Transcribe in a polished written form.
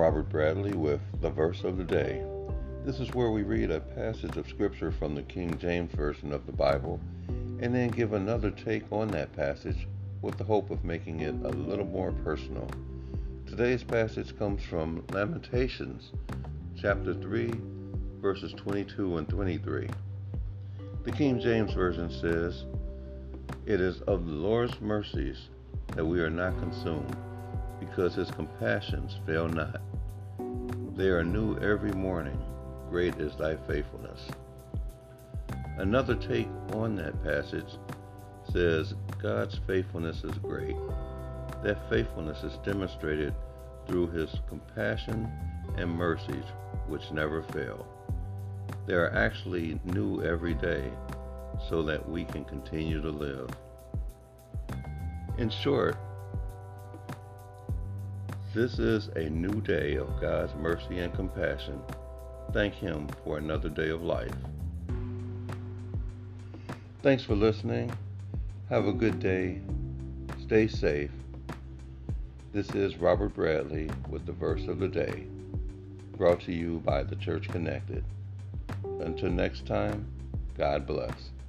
I'm Robert Bradley with the Verse of the Day. This is where we read a passage of Scripture from the King James Version of the Bible and then give another take on that passage with the hope of making it a little more personal. Today's passage comes from Lamentations, chapter 3, verses 22 and 23. The King James Version says, "It is of the Lord's mercies that we are not consumed, because his compassions fail not. They are new every morning. Great is thy faithfulness." Another take on that passage says God's faithfulness is great. That faithfulness is demonstrated through his compassion and mercies, which never fail. They are actually new every day so that we can continue to live. In short, this is a new day of God's mercy and compassion. Thank him for another day of life. Thanks for listening. Have a good day. Stay safe. This is Robert Bradley with the Verse of the Day, brought to you by The Church Connected. Until next time, God bless.